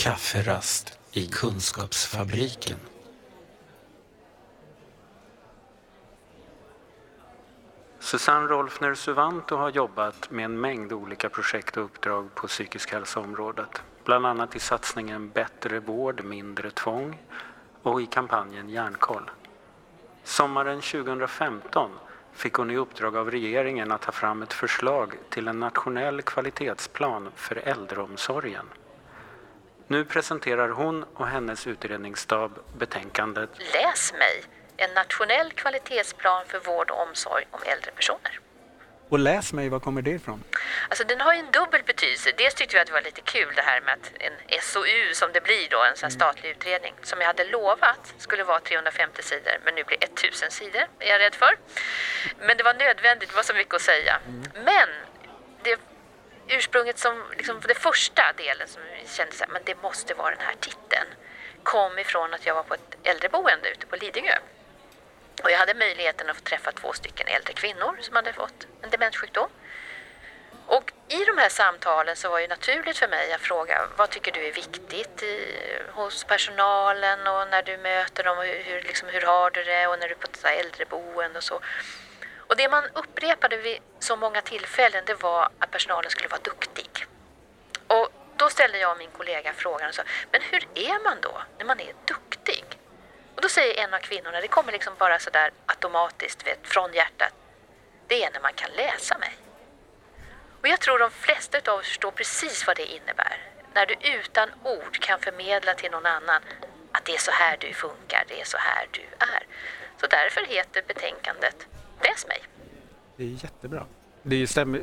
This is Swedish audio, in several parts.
Kafferast i kunskapsfabriken. Susanne Rolfner Suvanto har jobbat med en mängd olika projekt och uppdrag på psykisk hälsoområdet. Bland annat i satsningen Bättre vård, mindre tvång och i kampanjen Hjärnkoll. Sommaren 2015 fick hon i uppdrag av regeringen att ta fram ett förslag till en nationell kvalitetsplan för äldreomsorgen. Nu presenterar hon och hennes utredningsstab betänkandet Läs mig! En nationell kvalitetsplan för vård och omsorg om äldre personer. Och läs mig, vad kommer det ifrån? Alltså den har ju en dubbel betydelse. Dels tyckte vi att det var lite kul det här med att en SOU som det blir då, en sån statlig utredning som jag hade lovat skulle vara 350 sidor men nu blir 1000 sidor, är jag rädd för. Men det var nödvändigt, det var så mycket att säga. Men det ursprunget som, liksom det första delen som kändes att det måste vara den här titeln kom ifrån att jag var på ett äldreboende ute på Lidingö. Och jag hade möjligheten att få träffa 2 äldre kvinnor som hade fått en demenssjukdom. Och i de här samtalen så var det naturligt för mig att fråga vad tycker du är viktigt hos personalen och när du möter dem och hur har du det och när du är på ett äldreboende och så. Och det man upprepade vid så många tillfällen det var att personalen skulle vara duktig. Och då ställde jag och min kollega frågan och sa, men hur är man då när man är duktig? Och då säger en av kvinnorna, det kommer liksom bara sådär automatiskt från hjärtat. Det är när man kan läsa mig. Och jag tror de flesta av oss förstår precis vad det innebär. När du utan ord kan förmedla till någon annan att det är så här du funkar, det är så här du är. Så därför heter betänkandet Läs mig. Det är jättebra.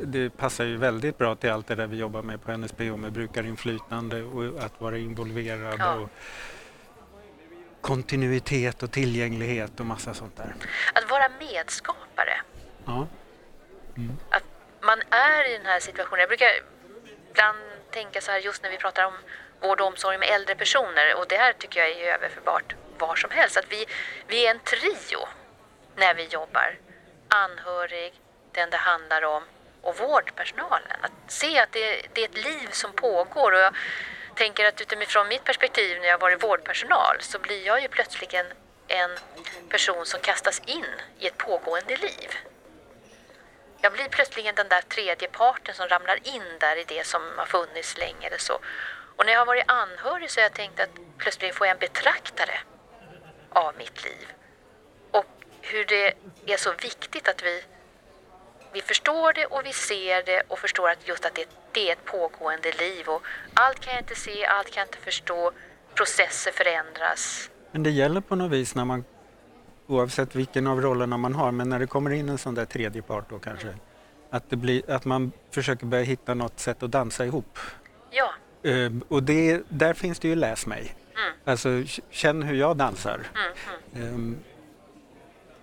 Det passar ju väldigt bra till allt det där vi jobbar med på NSPO med brukarinflytande och att vara involverad och kontinuitet och tillgänglighet och massa sånt där. Att vara medskapare. Ja. Mm. Att man är i den här situationen. Jag brukar ibland tänka så här just när vi pratar om vård och omsorg med äldre personer och det här tycker jag är överförbart var som helst. Att vi är en trio när vi jobbar. Anhörig, den det handlar om och vårdpersonalen. Att se att det är ett liv som pågår och jag tänker att utifrån mitt perspektiv när jag var i vårdpersonal så blir jag ju plötsligt en person som kastas in i ett pågående liv. Jag blir plötsligt den där tredje parten som ramlar in där i det som har funnits länge eller så. Och när jag har varit anhörig så har jag tänkt att plötsligt får jag en betraktare av mitt liv. Och hur det är så viktigt att vi förstår det och vi ser det och förstår att just att det är ett pågående liv och allt kan jag inte se, allt kan jag inte förstå, processer förändras. Men det gäller på något vis när man, oavsett vilken av rollerna man har, men när det kommer in en sån där tredje part då kanske, att man försöker börja hitta något sätt att dansa ihop. Ja. Och där finns det ju läs mig. Mm. Alltså känn hur jag dansar.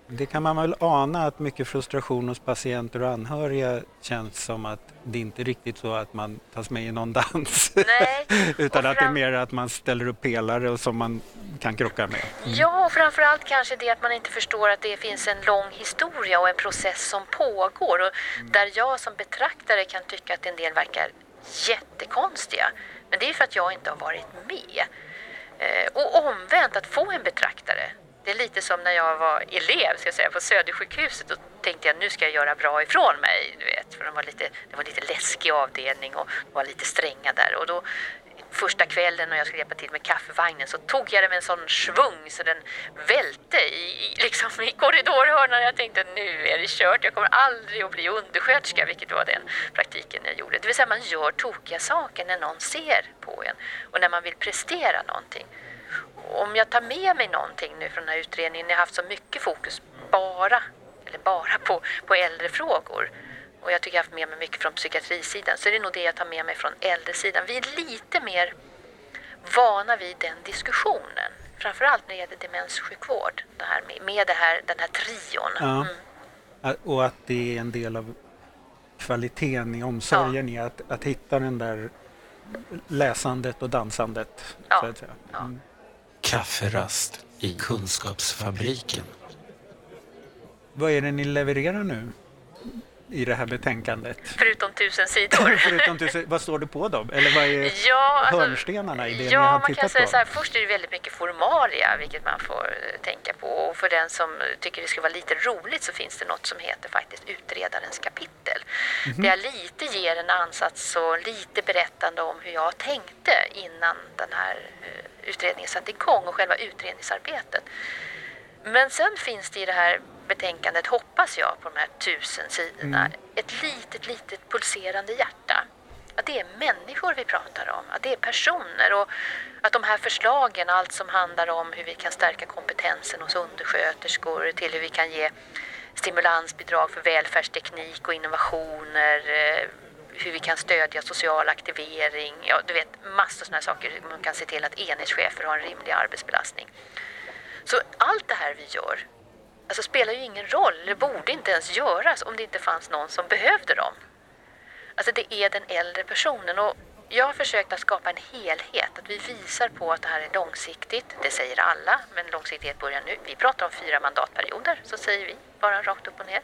Det kan man väl ana att mycket frustration hos patienter och anhöriga känns som att det inte är riktigt så att man tas med i någon dans. Nej. Utan att det är mer att man ställer upp pelare och som man kan krocka med. Ja, och framförallt kanske det att man inte förstår att det finns en lång historia och en process som pågår. Och där jag som betraktare kan tycka att en del verkar jättekonstiga. Men det är för att jag inte har varit med. Och omvänt att få en betraktare. Det är lite som när jag var elev på Södersjukhuset och tänkte jag nu ska jag göra bra ifrån mig. Du vet, för det var lite läskig avdelning och de var lite stränga där. Och då första kvällen när jag skulle hjälpa till med kaffevagnen så tog jag det med en sån svung så den välte i korridorhörnan. Jag tänkte nu är det kört, jag kommer aldrig att bli undersköterska, vilket var den praktiken jag gjorde. Det vill säga man gör tokiga saker när någon ser på en och när man vill prestera någonting. Om jag tar med mig någonting nu från den här utredningen, jag har haft så mycket fokus bara på äldrefrågor. Och jag tycker jag har haft med mig mycket från psykiatrisidan, så det är nog det jag tar med mig från äldresidan. Vi är lite mer vana vid den diskussionen, framförallt när det gäller demenssjukvård, det här med den här trion. Ja. Och att det är en del av kvaliteten i omsorgen är att hitta den där läsandet och dansandet, så att säga. Ja. Kafferast i kunskapsfabriken. Vad är det ni levererar nu? i det här betänkandet? Förutom 1000 sidor. Vad står det på dem? Eller vad är hörnstenarna i det ni har tittat på? Man kan säga så här, först är det väldigt mycket formalia, vilket man får tänka på. Och för den som tycker det ska vara lite roligt så finns det något som heter faktiskt utredarens kapitel. Mm-hmm. Där jag lite ger en ansats och lite berättande om hur jag tänkte innan den här utredningen satt igång och själva utredningsarbetet. Men sen finns det i det här betänkandet, hoppas jag, på de här 1000 sidorna, ett litet pulserande hjärta. Att det är människor vi pratar om, att det är personer och att de här förslagen, allt som handlar om hur vi kan stärka kompetensen hos undersköterskor till hur vi kan ge stimulansbidrag för välfärdsteknik och innovationer, hur vi kan stödja social aktivering, ja, du vet, massor sådana saker, hur man kan se till att enhetschefer har en rimlig arbetsbelastning. Så allt det här vi gör alltså spelar ju ingen roll, det borde inte ens göras om det inte fanns någon som behövde dem. Alltså det är den äldre personen och jag har försökt att skapa en helhet, att vi visar på att det här är långsiktigt, det säger alla, men långsiktighet börjar nu. Vi pratar om 4 mandatperioder, så säger vi, bara rakt upp och ner.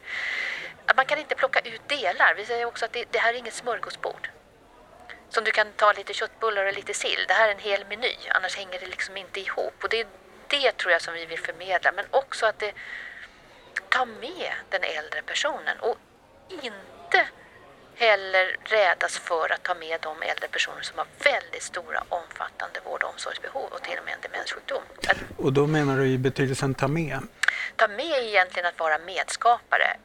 Att man kan inte plocka ut delar, vi säger också att det här är inget smörgåsbord. Som du kan ta lite köttbullar och lite sill, det här är en hel meny, annars hänger det liksom inte ihop och det tror jag som vi vill förmedla, men också att det ta med den äldre personen och inte heller rädas för att ta med de äldre personer som har väldigt stora omfattande vård- och omsorgsbehov och till och med en demenssjukdom. Och då menar du i betydelsen ta med? Ta med egentligen att vara medskapare.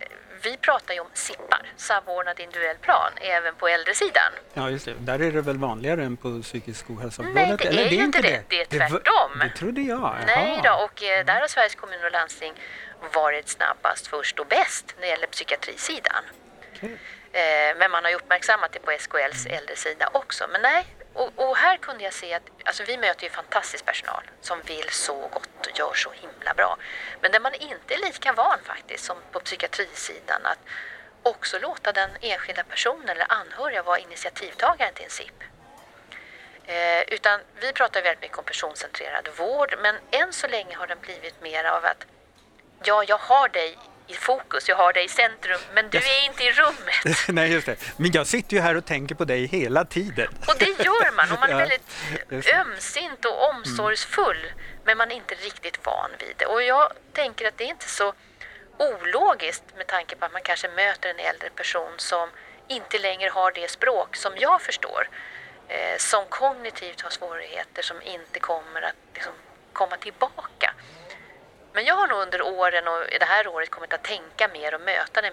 Vi pratar ju om SIPar, samordnad individuell plan, även på äldresidan. Ja just det, där är det väl vanligare än på psykisk ohälsoområdet? Nej, det är eller ju inte det. Det är tvärtom. Det trodde jag. Jaha. Nej då, och där har Sveriges kommuner och landsting varit snabbast, först och bäst när det gäller psykiatrisidan. Okay. Men man har ju uppmärksammat det på SKLs äldresida också. Men nej, och här kunde jag se att alltså vi möter ju fantastisk personal som vill så gott och gör så himla bra. Men där man inte är lika van faktiskt som på psykiatrisidan att också låta den enskilda personen eller anhöriga vara initiativtagaren till en SIP. Utan vi pratar väldigt mycket om personcentrerad vård, men än så länge har den blivit mer av att ja, jag har dig i fokus, jag har dig i centrum, men du är inte i rummet. Nej, just det. Men jag sitter ju här och tänker på dig hela tiden. Och det gör man, och man är väldigt ömsint och omsorgsfull, men man är inte riktigt van vid det. Och jag tänker att det är inte så ologiskt med tanke på att man kanske möter en äldre person som inte längre har det språk som jag förstår, som kognitivt har svårigheter, som inte kommer att liksom, komma tillbaka. Men jag har nog under åren och det här året kommit att tänka mer och möta det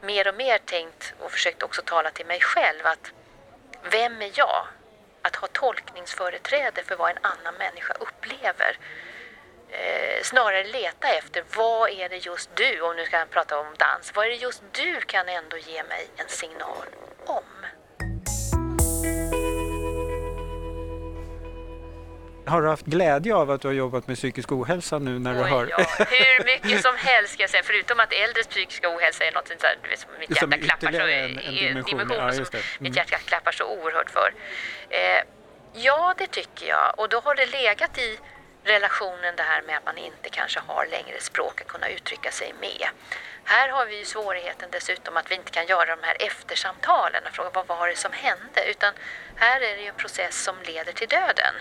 mer och mer tänkt och försökt också tala till mig själv att vem är jag att ha tolkningsföreträde för vad en annan människa upplever? Snarare leta efter vad är det just du, om nu ska jag prata om dans, vad är det just du kan ändå ge mig en signal om? Har du haft glädje av att du har jobbat med psykisk ohälsa nu när du har... Ja, hur mycket som helst ska jag säga. Förutom att äldres psykiska ohälsa är något som mitt hjärta klappar så en dimension som mitt hjärta klappar så oerhört för. Ja, det tycker jag. Och då har det legat i relationen det här med att man inte kanske har längre språk att kunna uttrycka sig med. Här har vi ju svårigheten dessutom att vi inte kan göra de här eftersamtalen och fråga vad var det som hände. Utan här är det ju en process som leder till döden.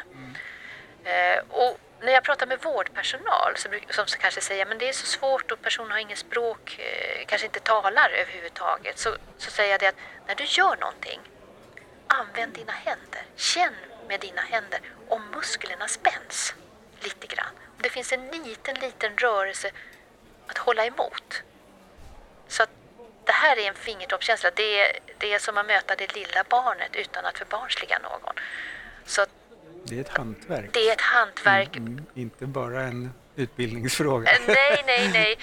Och när jag pratar med vårdpersonal som kanske säger men det är så svårt och personen har ingen språk, kanske inte talar överhuvudtaget, så säger jag det att när du gör någonting, använd dina händer, känn med dina händer om musklerna spänns lite grann. Om det finns en liten rörelse att hålla emot. Så att det här är en fingertoppskänsla, det är som att möta det lilla barnet utan att förbarnsliga någon. Så att det är ett hantverk. Det är ett hantverk. Inte bara en utbildningsfråga. Nej.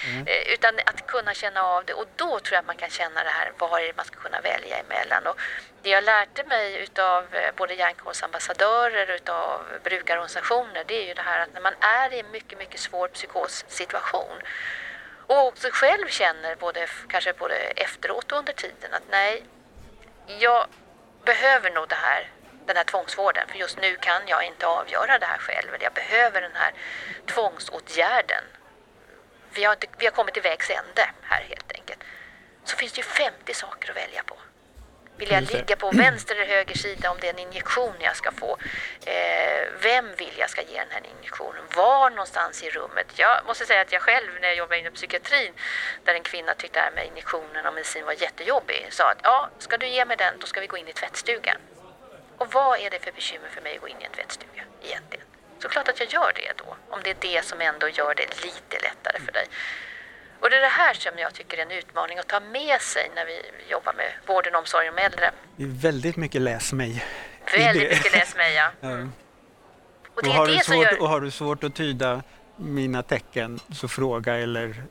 Utan att kunna känna av det. Och då tror jag att man kan känna det här. Vad är det man ska kunna välja emellan? Och det jag lärde mig utav både Hjärnkollambassadörer och utav brukarorganisationer. Det är ju det här att när man är i en mycket, mycket svår psykossituation. Och också själv känner kanske både efteråt och under tiden. Att nej, jag behöver nog det här. Den här tvångsvården, för just nu kan jag inte avgöra det här själv. Jag behöver den här tvångsåtgärden. Vi har kommit till vägs ände här helt enkelt. så finns det ju 50 saker att välja på. Vill jag ligga på vänster eller höger sida om det är en injektion jag ska få? Vem vill jag ska ge den här injektionen? Var någonstans i rummet? Jag måste säga att jag själv när jag jobbade inom psykiatrin, där en kvinna tyckte att injektionen av medicin var jättejobbig, sa att ja, ska du ge mig den, då ska vi gå in i tvättstugan. Och vad är det för bekymmer för mig att gå in i en tvättstuga egentligen? Så klart att jag gör det då, om det är det som ändå gör det lite lättare för dig. Och det är det här som jag tycker är en utmaning att ta med sig när vi jobbar med vården, omsorgen om äldre. Det är väldigt mycket läs mig. Väldigt mycket läs mig, ja. Mm. Och det är har det som svårt, gör... och har du svårt att tyda mina tecken så fråga eller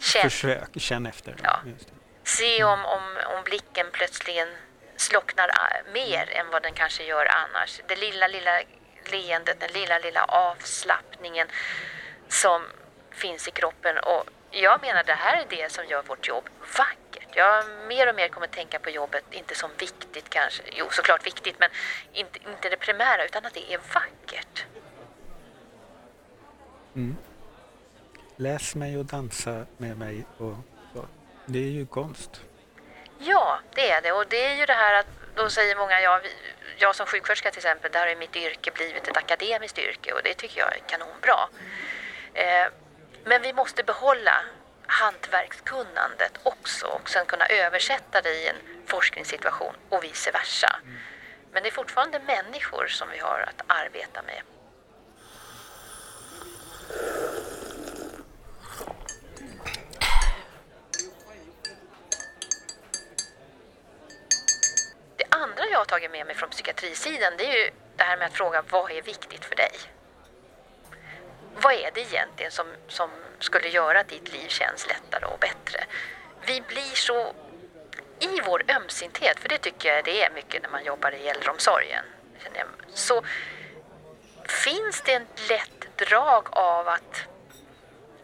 försök, känn efter. Ja. Just det. Se om blicken plötsligen slocknar mer än vad den kanske gör annars. Det lilla leendet, den lilla avslappningen som finns i kroppen, och jag menar det här är det som gör vårt jobb vackert. Jag mer och mer kommer tänka på jobbet inte som viktigt kanske, jo såklart viktigt, men inte det primära utan att det är vackert. Mm. Läs mig och dansa med mig och så. Det är ju konst. Ja, det är det, och det är ju det här att då säger många, jag som sjuksköterska till exempel, där har mitt yrke blivit ett akademiskt yrke och det tycker jag är kanonbra. Men vi måste behålla hantverkskunnandet också och sen kunna översätta det i en forskningssituation och vice versa. Men det är fortfarande människor som vi har att arbeta med. Det andra jag har tagit med mig från psykiatrisidan, det är ju det här med att fråga vad är viktigt för dig? Vad är det egentligen som skulle göra att ditt liv känns lättare och bättre? Vi blir så i vår ömsinthet, för det tycker jag det är mycket när man jobbar i äldreomsorgen. Så finns det en lätt drag av att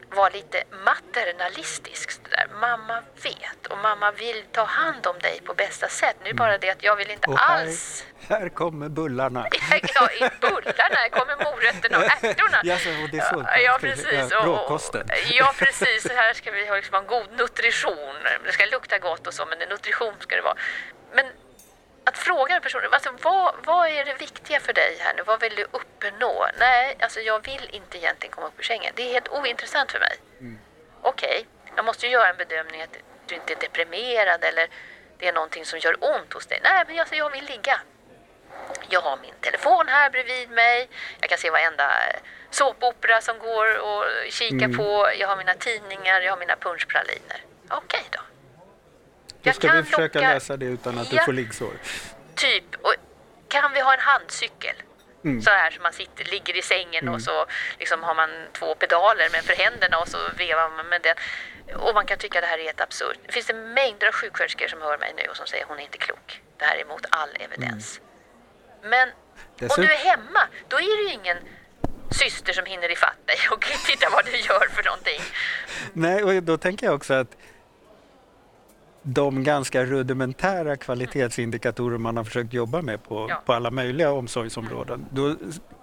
vara lite maternalistisk. Där. Mamma vet och mamma vill ta hand om dig på bästa sätt. Nu är bara det att jag vill inte alls... Här kommer bullarna. Ja, bullarna. Här kommer morötterna och ärtorna. Ja, det är så. Ja, precis. Råkosten. Ja, precis. Så här ska vi ha liksom en god nutrition. Det ska lukta gott och så, men nutrition ska det vara. Men att fråga en person, alltså, vad är det viktiga för dig här nu? Vad vill du uppnå? Nej, alltså jag vill inte egentligen komma upp ur sängen. Det är helt ointressant för mig. Mm. Okej, jag måste ju göra en bedömning att du inte är deprimerad eller det är någonting som gör ont hos dig. Nej, men alltså, jag vill ligga. Jag har min telefon här bredvid mig. Jag kan se varenda såpopera som går och kika på. Jag har mina tidningar, jag har mina punschpraliner. Okej då. Då ska vi försöka läsa det utan att du får liggsår. Typ. Och kan vi ha en handcykel? Mm. Så här som man ligger i sängen och så liksom har man två pedaler men för händerna och så vevar man med den. Och man kan tycka att det här är helt absurt. Det finns en mängd av sjuksköterskor som hör mig nu och som säger hon är inte klok. Det här är emot all evidens. Mm. Men om du är hemma, då är det ju ingen... syster som hinner ifatt dig och titta vad du gör för någonting. Nej, och då tänker jag också att de ganska rudimentära kvalitetsindikatorer man har försökt jobba med på alla möjliga omsorgsområden. Då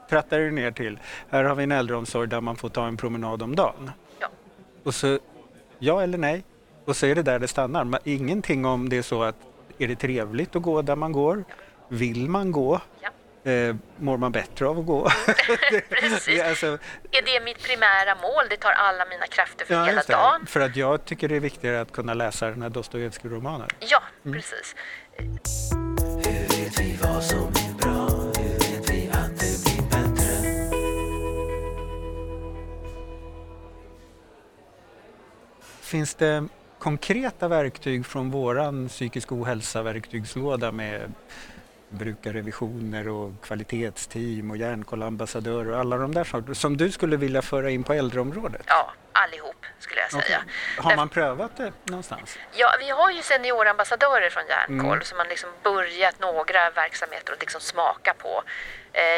prattar du ner till, här har vi en äldreomsorg där man får ta en promenad om dagen. Ja. Och så ja eller nej, och så är det där det stannar. Men ingenting om det är så att, är det trevligt att gå där man går? Ja. Vill man gå? Ja. Mår man bättre av att gå? Precis. Alltså, är det mitt primära mål? Det tar alla mina krafter för hela dagen. För att jag tycker det är viktigare att kunna läsa den här Dostojevskij-romanen. Ja, precis. Hur vet vi vad som är bra? Hur vet vi att det blir bättre? Finns det konkreta verktyg från våran psykisk ohälsa-verktygslåda med... brukarrevisioner och kvalitetsteam och hjärnkollambassadörer och alla de där saker som du skulle vilja föra in på äldreområdet? Ja, allihop skulle jag säga. Okay. Har man prövat det någonstans? Ja, vi har ju seniorambassadörer från Hjärnkoll som man liksom börjat några verksamheter och liksom smaka på.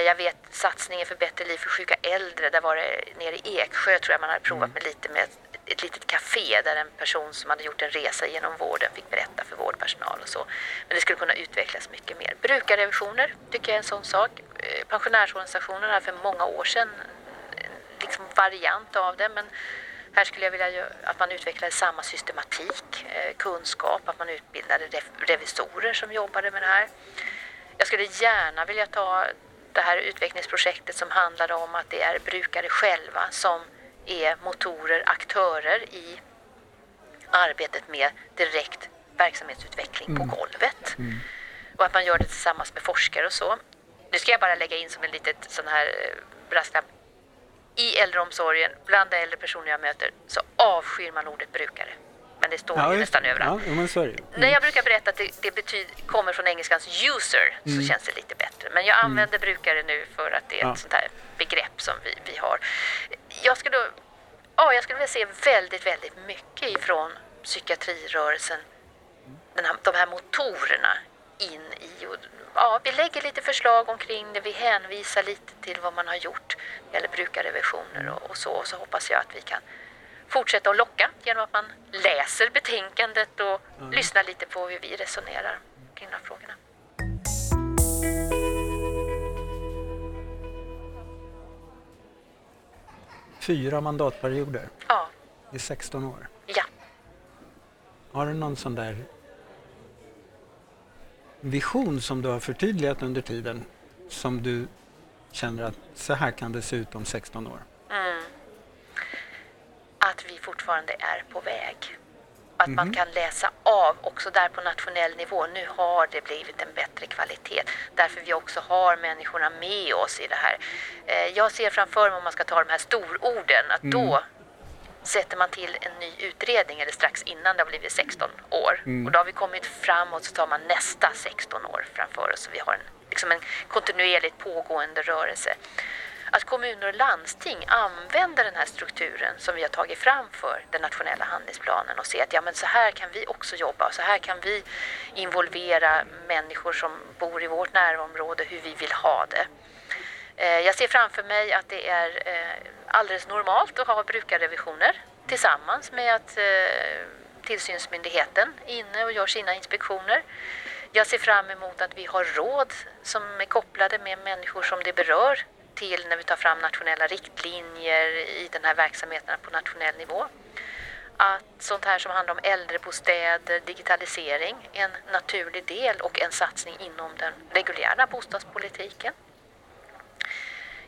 Jag vet satsningen för bättre liv för sjuka äldre, där var det nere i Eksjö tror jag man hade provat med lite med ett litet café där en person som hade gjort en resa genom vården fick berätta för vårdpersonal och så. Men det skulle kunna utvecklas mycket mer. Brukarrevisioner tycker jag är en sån sak. Pensionärsorganisationerna hade för många år sedan liksom variant av det, men Här skulle jag vilja att man utvecklade samma systematik, kunskap, att man utbildade revisorer som jobbade med det här. Jag skulle gärna vilja ta det här utvecklingsprojektet som handlade om att det är brukare själva som är motorer, aktörer i arbetet med direkt verksamhetsutveckling på golvet. Och att man gör det tillsammans med forskare och så. Nu ska jag bara lägga in som en litet sån här brasklapp. I äldreomsorgen, bland de äldre personer jag möter, så avskyr man ordet brukare. Men det står ju nästan överallt. Ja, men sorry. När jag brukar berätta att det kommer från engelskans user, så känns det lite bättre. Men jag använder brukare nu för att det är ett sånt här begrepp som vi har. Jag skulle vilja se väldigt, väldigt mycket ifrån psykiatrirörelsen, de här motorerna in i. Vi lägger lite förslag omkring det, vi hänvisar lite till vad man har gjort eller brukarrevisioner och så hoppas jag att vi kan fortsätta att locka genom att man läser betänkandet och lyssnar lite på hur vi resonerar kring de här frågorna. Fyra mandatperioder i 16 år. Ja. Har du någon sån där vision som du har förtydligat under tiden som du känner att så här kan det se ut om 16 år? Att vi fortfarande är på väg. Att man kan läsa av också där på nationell nivå. Nu har det blivit en bättre kvalitet. Därför vi också har människorna med oss i det här. Jag ser framför mig om man ska ta de här stororden att då sätter man till en ny utredning eller strax innan det har blivit 16 år. Och då har vi kommit framåt så tar man nästa 16 år framför oss. Så vi har en kontinuerligt pågående rörelse. Att kommuner och landsting använder den här strukturen som vi har tagit fram för den nationella handlingsplanen och ser att så här kan vi också jobba och så här kan vi involvera människor som bor i vårt närområde hur vi vill ha det. Jag ser framför mig att det är alldeles normalt att ha brukarrevisioner tillsammans med att tillsynsmyndigheten är inne och gör sina inspektioner. Jag ser fram emot att vi har råd som är kopplade med människor som det berör till när vi tar fram nationella riktlinjer i den här verksamheten på nationell nivå. Att sånt här som handlar om äldrebostäder, digitalisering, en naturlig del och en satsning inom den reguljära bostadspolitiken.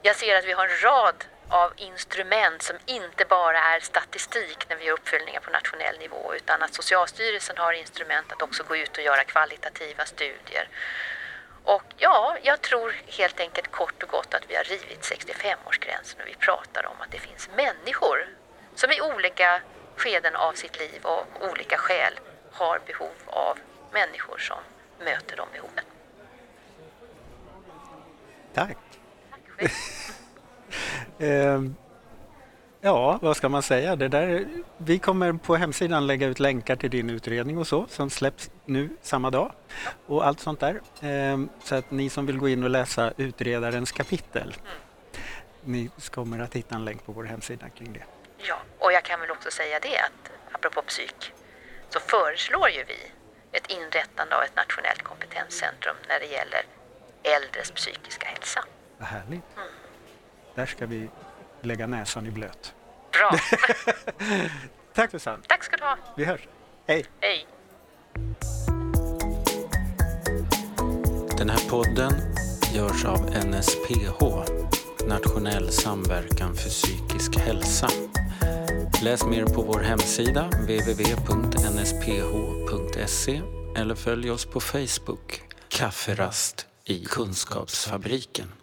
Jag ser att vi har en rad av instrument som inte bara är statistik när vi gör uppföljningar på nationell nivå utan att Socialstyrelsen har instrument att också gå ut och göra kvalitativa studier. Och jag tror helt enkelt kort och gott att vi har rivit 65-årsgränsen och vi pratar om att det finns människor som i olika skeden av sitt liv och olika skäl har behov av människor som möter de behoven. Tack. Vad ska man säga? Det där, vi kommer på hemsidan lägga ut länkar till din utredning och så som släpps nu samma dag och allt sånt där. Så att ni som vill gå in och läsa utredarens kapitel ni kommer att hitta en länk på vår hemsida kring det. Ja, och jag kan väl också säga det att apropå psyk så föreslår ju vi ett inrättande av ett nationellt kompetenscentrum när det gäller äldres psykiska hälsa. Vad härligt. Där ska vi lägga näsan i blöt. Bra. Tack Susanne. Tack ska du ha. Vi hörs. Hej. Hej. Den här podden görs av NSPH, Nationell samverkan för psykisk hälsa. Läs mer på vår hemsida www.nsph.se eller följ oss på Facebook. Kafferast i Kunskapsfabriken.